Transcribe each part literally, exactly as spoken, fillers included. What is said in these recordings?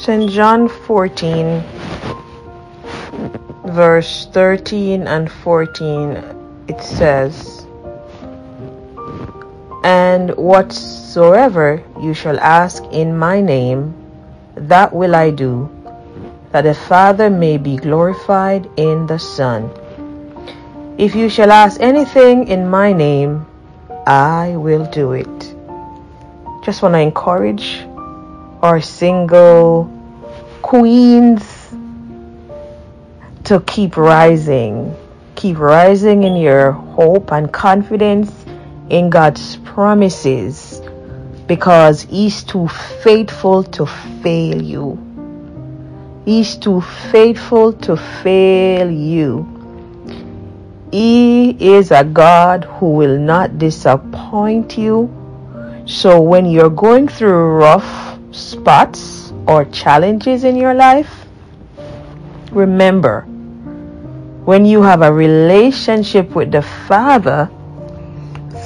Saint John fourteen, verse thirteen and fourteen, it says, "And whatsoever you shall ask in my name, that will I do, that the Father may be glorified in the Son. If you shall ask anything in my name, I will do it." Just want to encourage our single queens to keep rising. Keep rising in your hope and confidence in God's promises, because He's too faithful to fail you. He's too faithful to fail you. He is a God who will not disappoint you. So when you're going through rough spots or challenges in your life, remember, when you have a relationship with the Father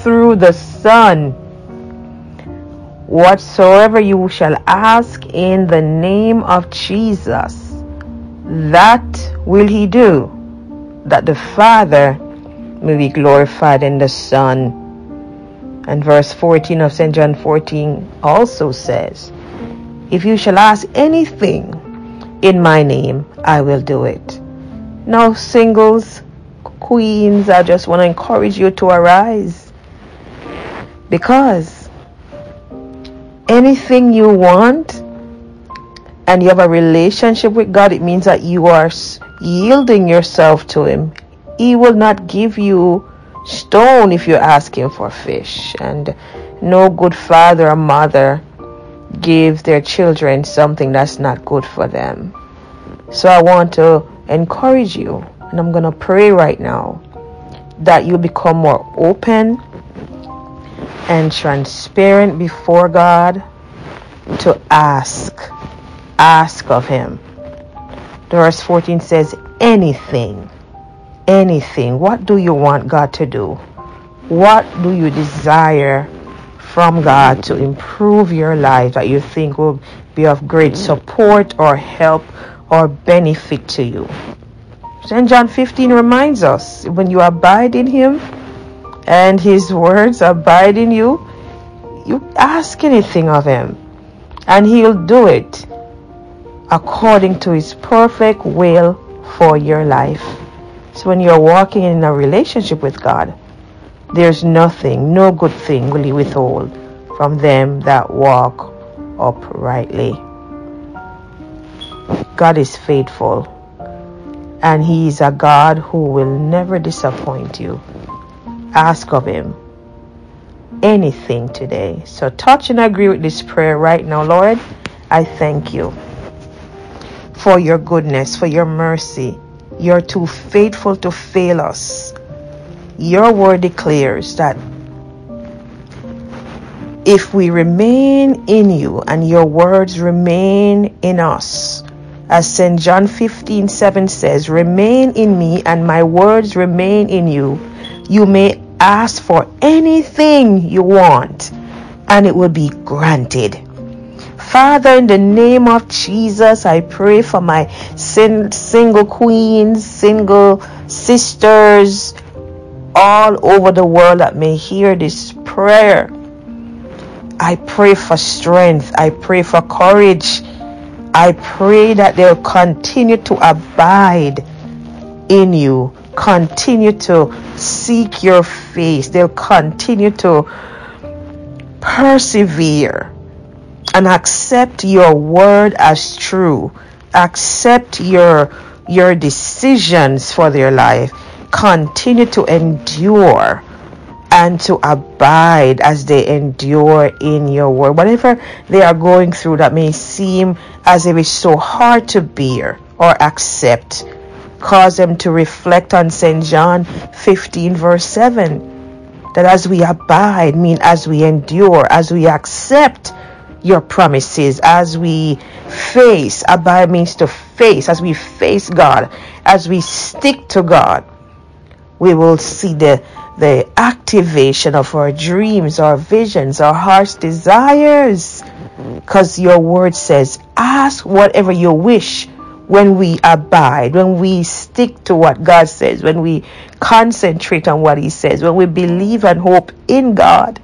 through the Son, whatsoever you shall ask in the name of Jesus, that will He do, that the Father may be glorified in the Son. And verse fourteen of Saint John fourteen also says, "If you shall ask anything in my name, I will do it." Now, singles, queens, I just want to encourage you to arise, because anything you want and you have a relationship with God, it means that you are yielding yourself to Him. He will not give you stone if you ask Him for fish, and no good father or mother gives their children something that's not good for them. So I want to encourage you, and I'm gonna pray right now that you become more open and transparent before God to ask ask of Him. Verse fourteen says, anything anything what do you want God to do? What do you desire from God to improve your life that you think will be of great support or help or benefit to you? Saint John fifteen reminds us, when you abide in Him and His words abide in you, you ask anything of Him and He'll do it according to His perfect will for your life. So when you're walking in a relationship with God, there's nothing, no good thing will He withhold from them that walk uprightly. God is faithful, and He is a God who will never disappoint you. Ask of Him anything today. So touch and agree with this prayer right now. Lord, I thank You for Your goodness, for Your mercy. You're too faithful to fail us. Your word declares that if we remain in You and Your words remain in us, as Saint John fifteen seven says, "Remain in Me and My words remain in you. You may ask for anything you want and it will be granted." Father, in the name of Jesus, I pray for my sin, single queens, single sisters all over the world that may hear this prayer. I pray for strength. I pray for courage. I pray that they'll continue to abide in You, continue to seek Your face. They'll continue to persevere and accept Your word as true. Accept your your decisions for their life. Continue to endure and to abide as they endure in Your word. Whatever they are going through that may seem as if it's so hard to bear or accept, cause them to reflect on Saint John fifteen verse seven, that as we abide, mean as we endure, as we accept Your promises, as we face, abide means to face, as we face God, as we stick to God, we will see the the activation of our dreams, our visions, our heart's desires, because your word says, ask whatever you wish. When we abide, when we stick to what God says, when we concentrate on what he says, when we believe and hope in God,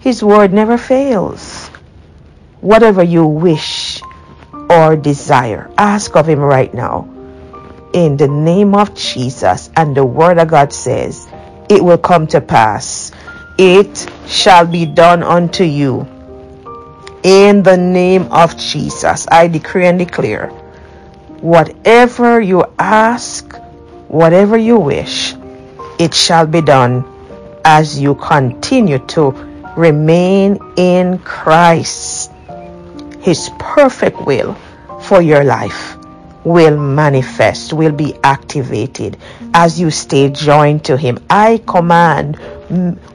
his word never fails. Whatever you wish or desire, ask of him right now in the name of Jesus. And the word of God says it will come to pass. It shall be done unto you in the name of Jesus. I decree and declare, whatever you ask, whatever you wish, it shall be done as you continue to remain in Christ. His perfect will for your life will manifest, will be activated as you stay joined to him. I command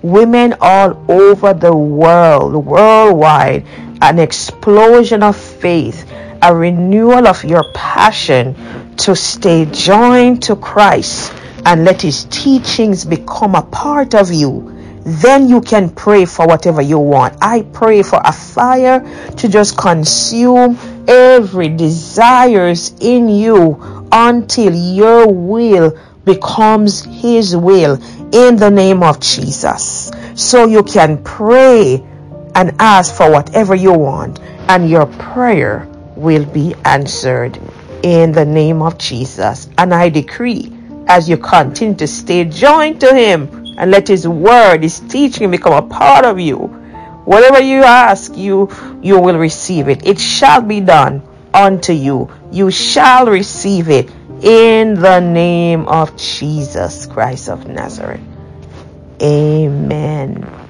women all over the world, worldwide, an explosion of faith, a renewal of your passion to stay joined to Christ and let his teachings become a part of you. Then you can pray for whatever you want. I pray for a fire to just consume every desires in you until your will becomes his will in the name of Jesus. So you can pray and ask for whatever you want, and your prayer will be answered in the name of Jesus. And I decree, as you continue to stay joined to him and let his word, his teaching become a part of you, whatever you ask, you you will receive it. It shall be done unto you. You shall receive it in the name of Jesus Christ of Nazareth. Amen.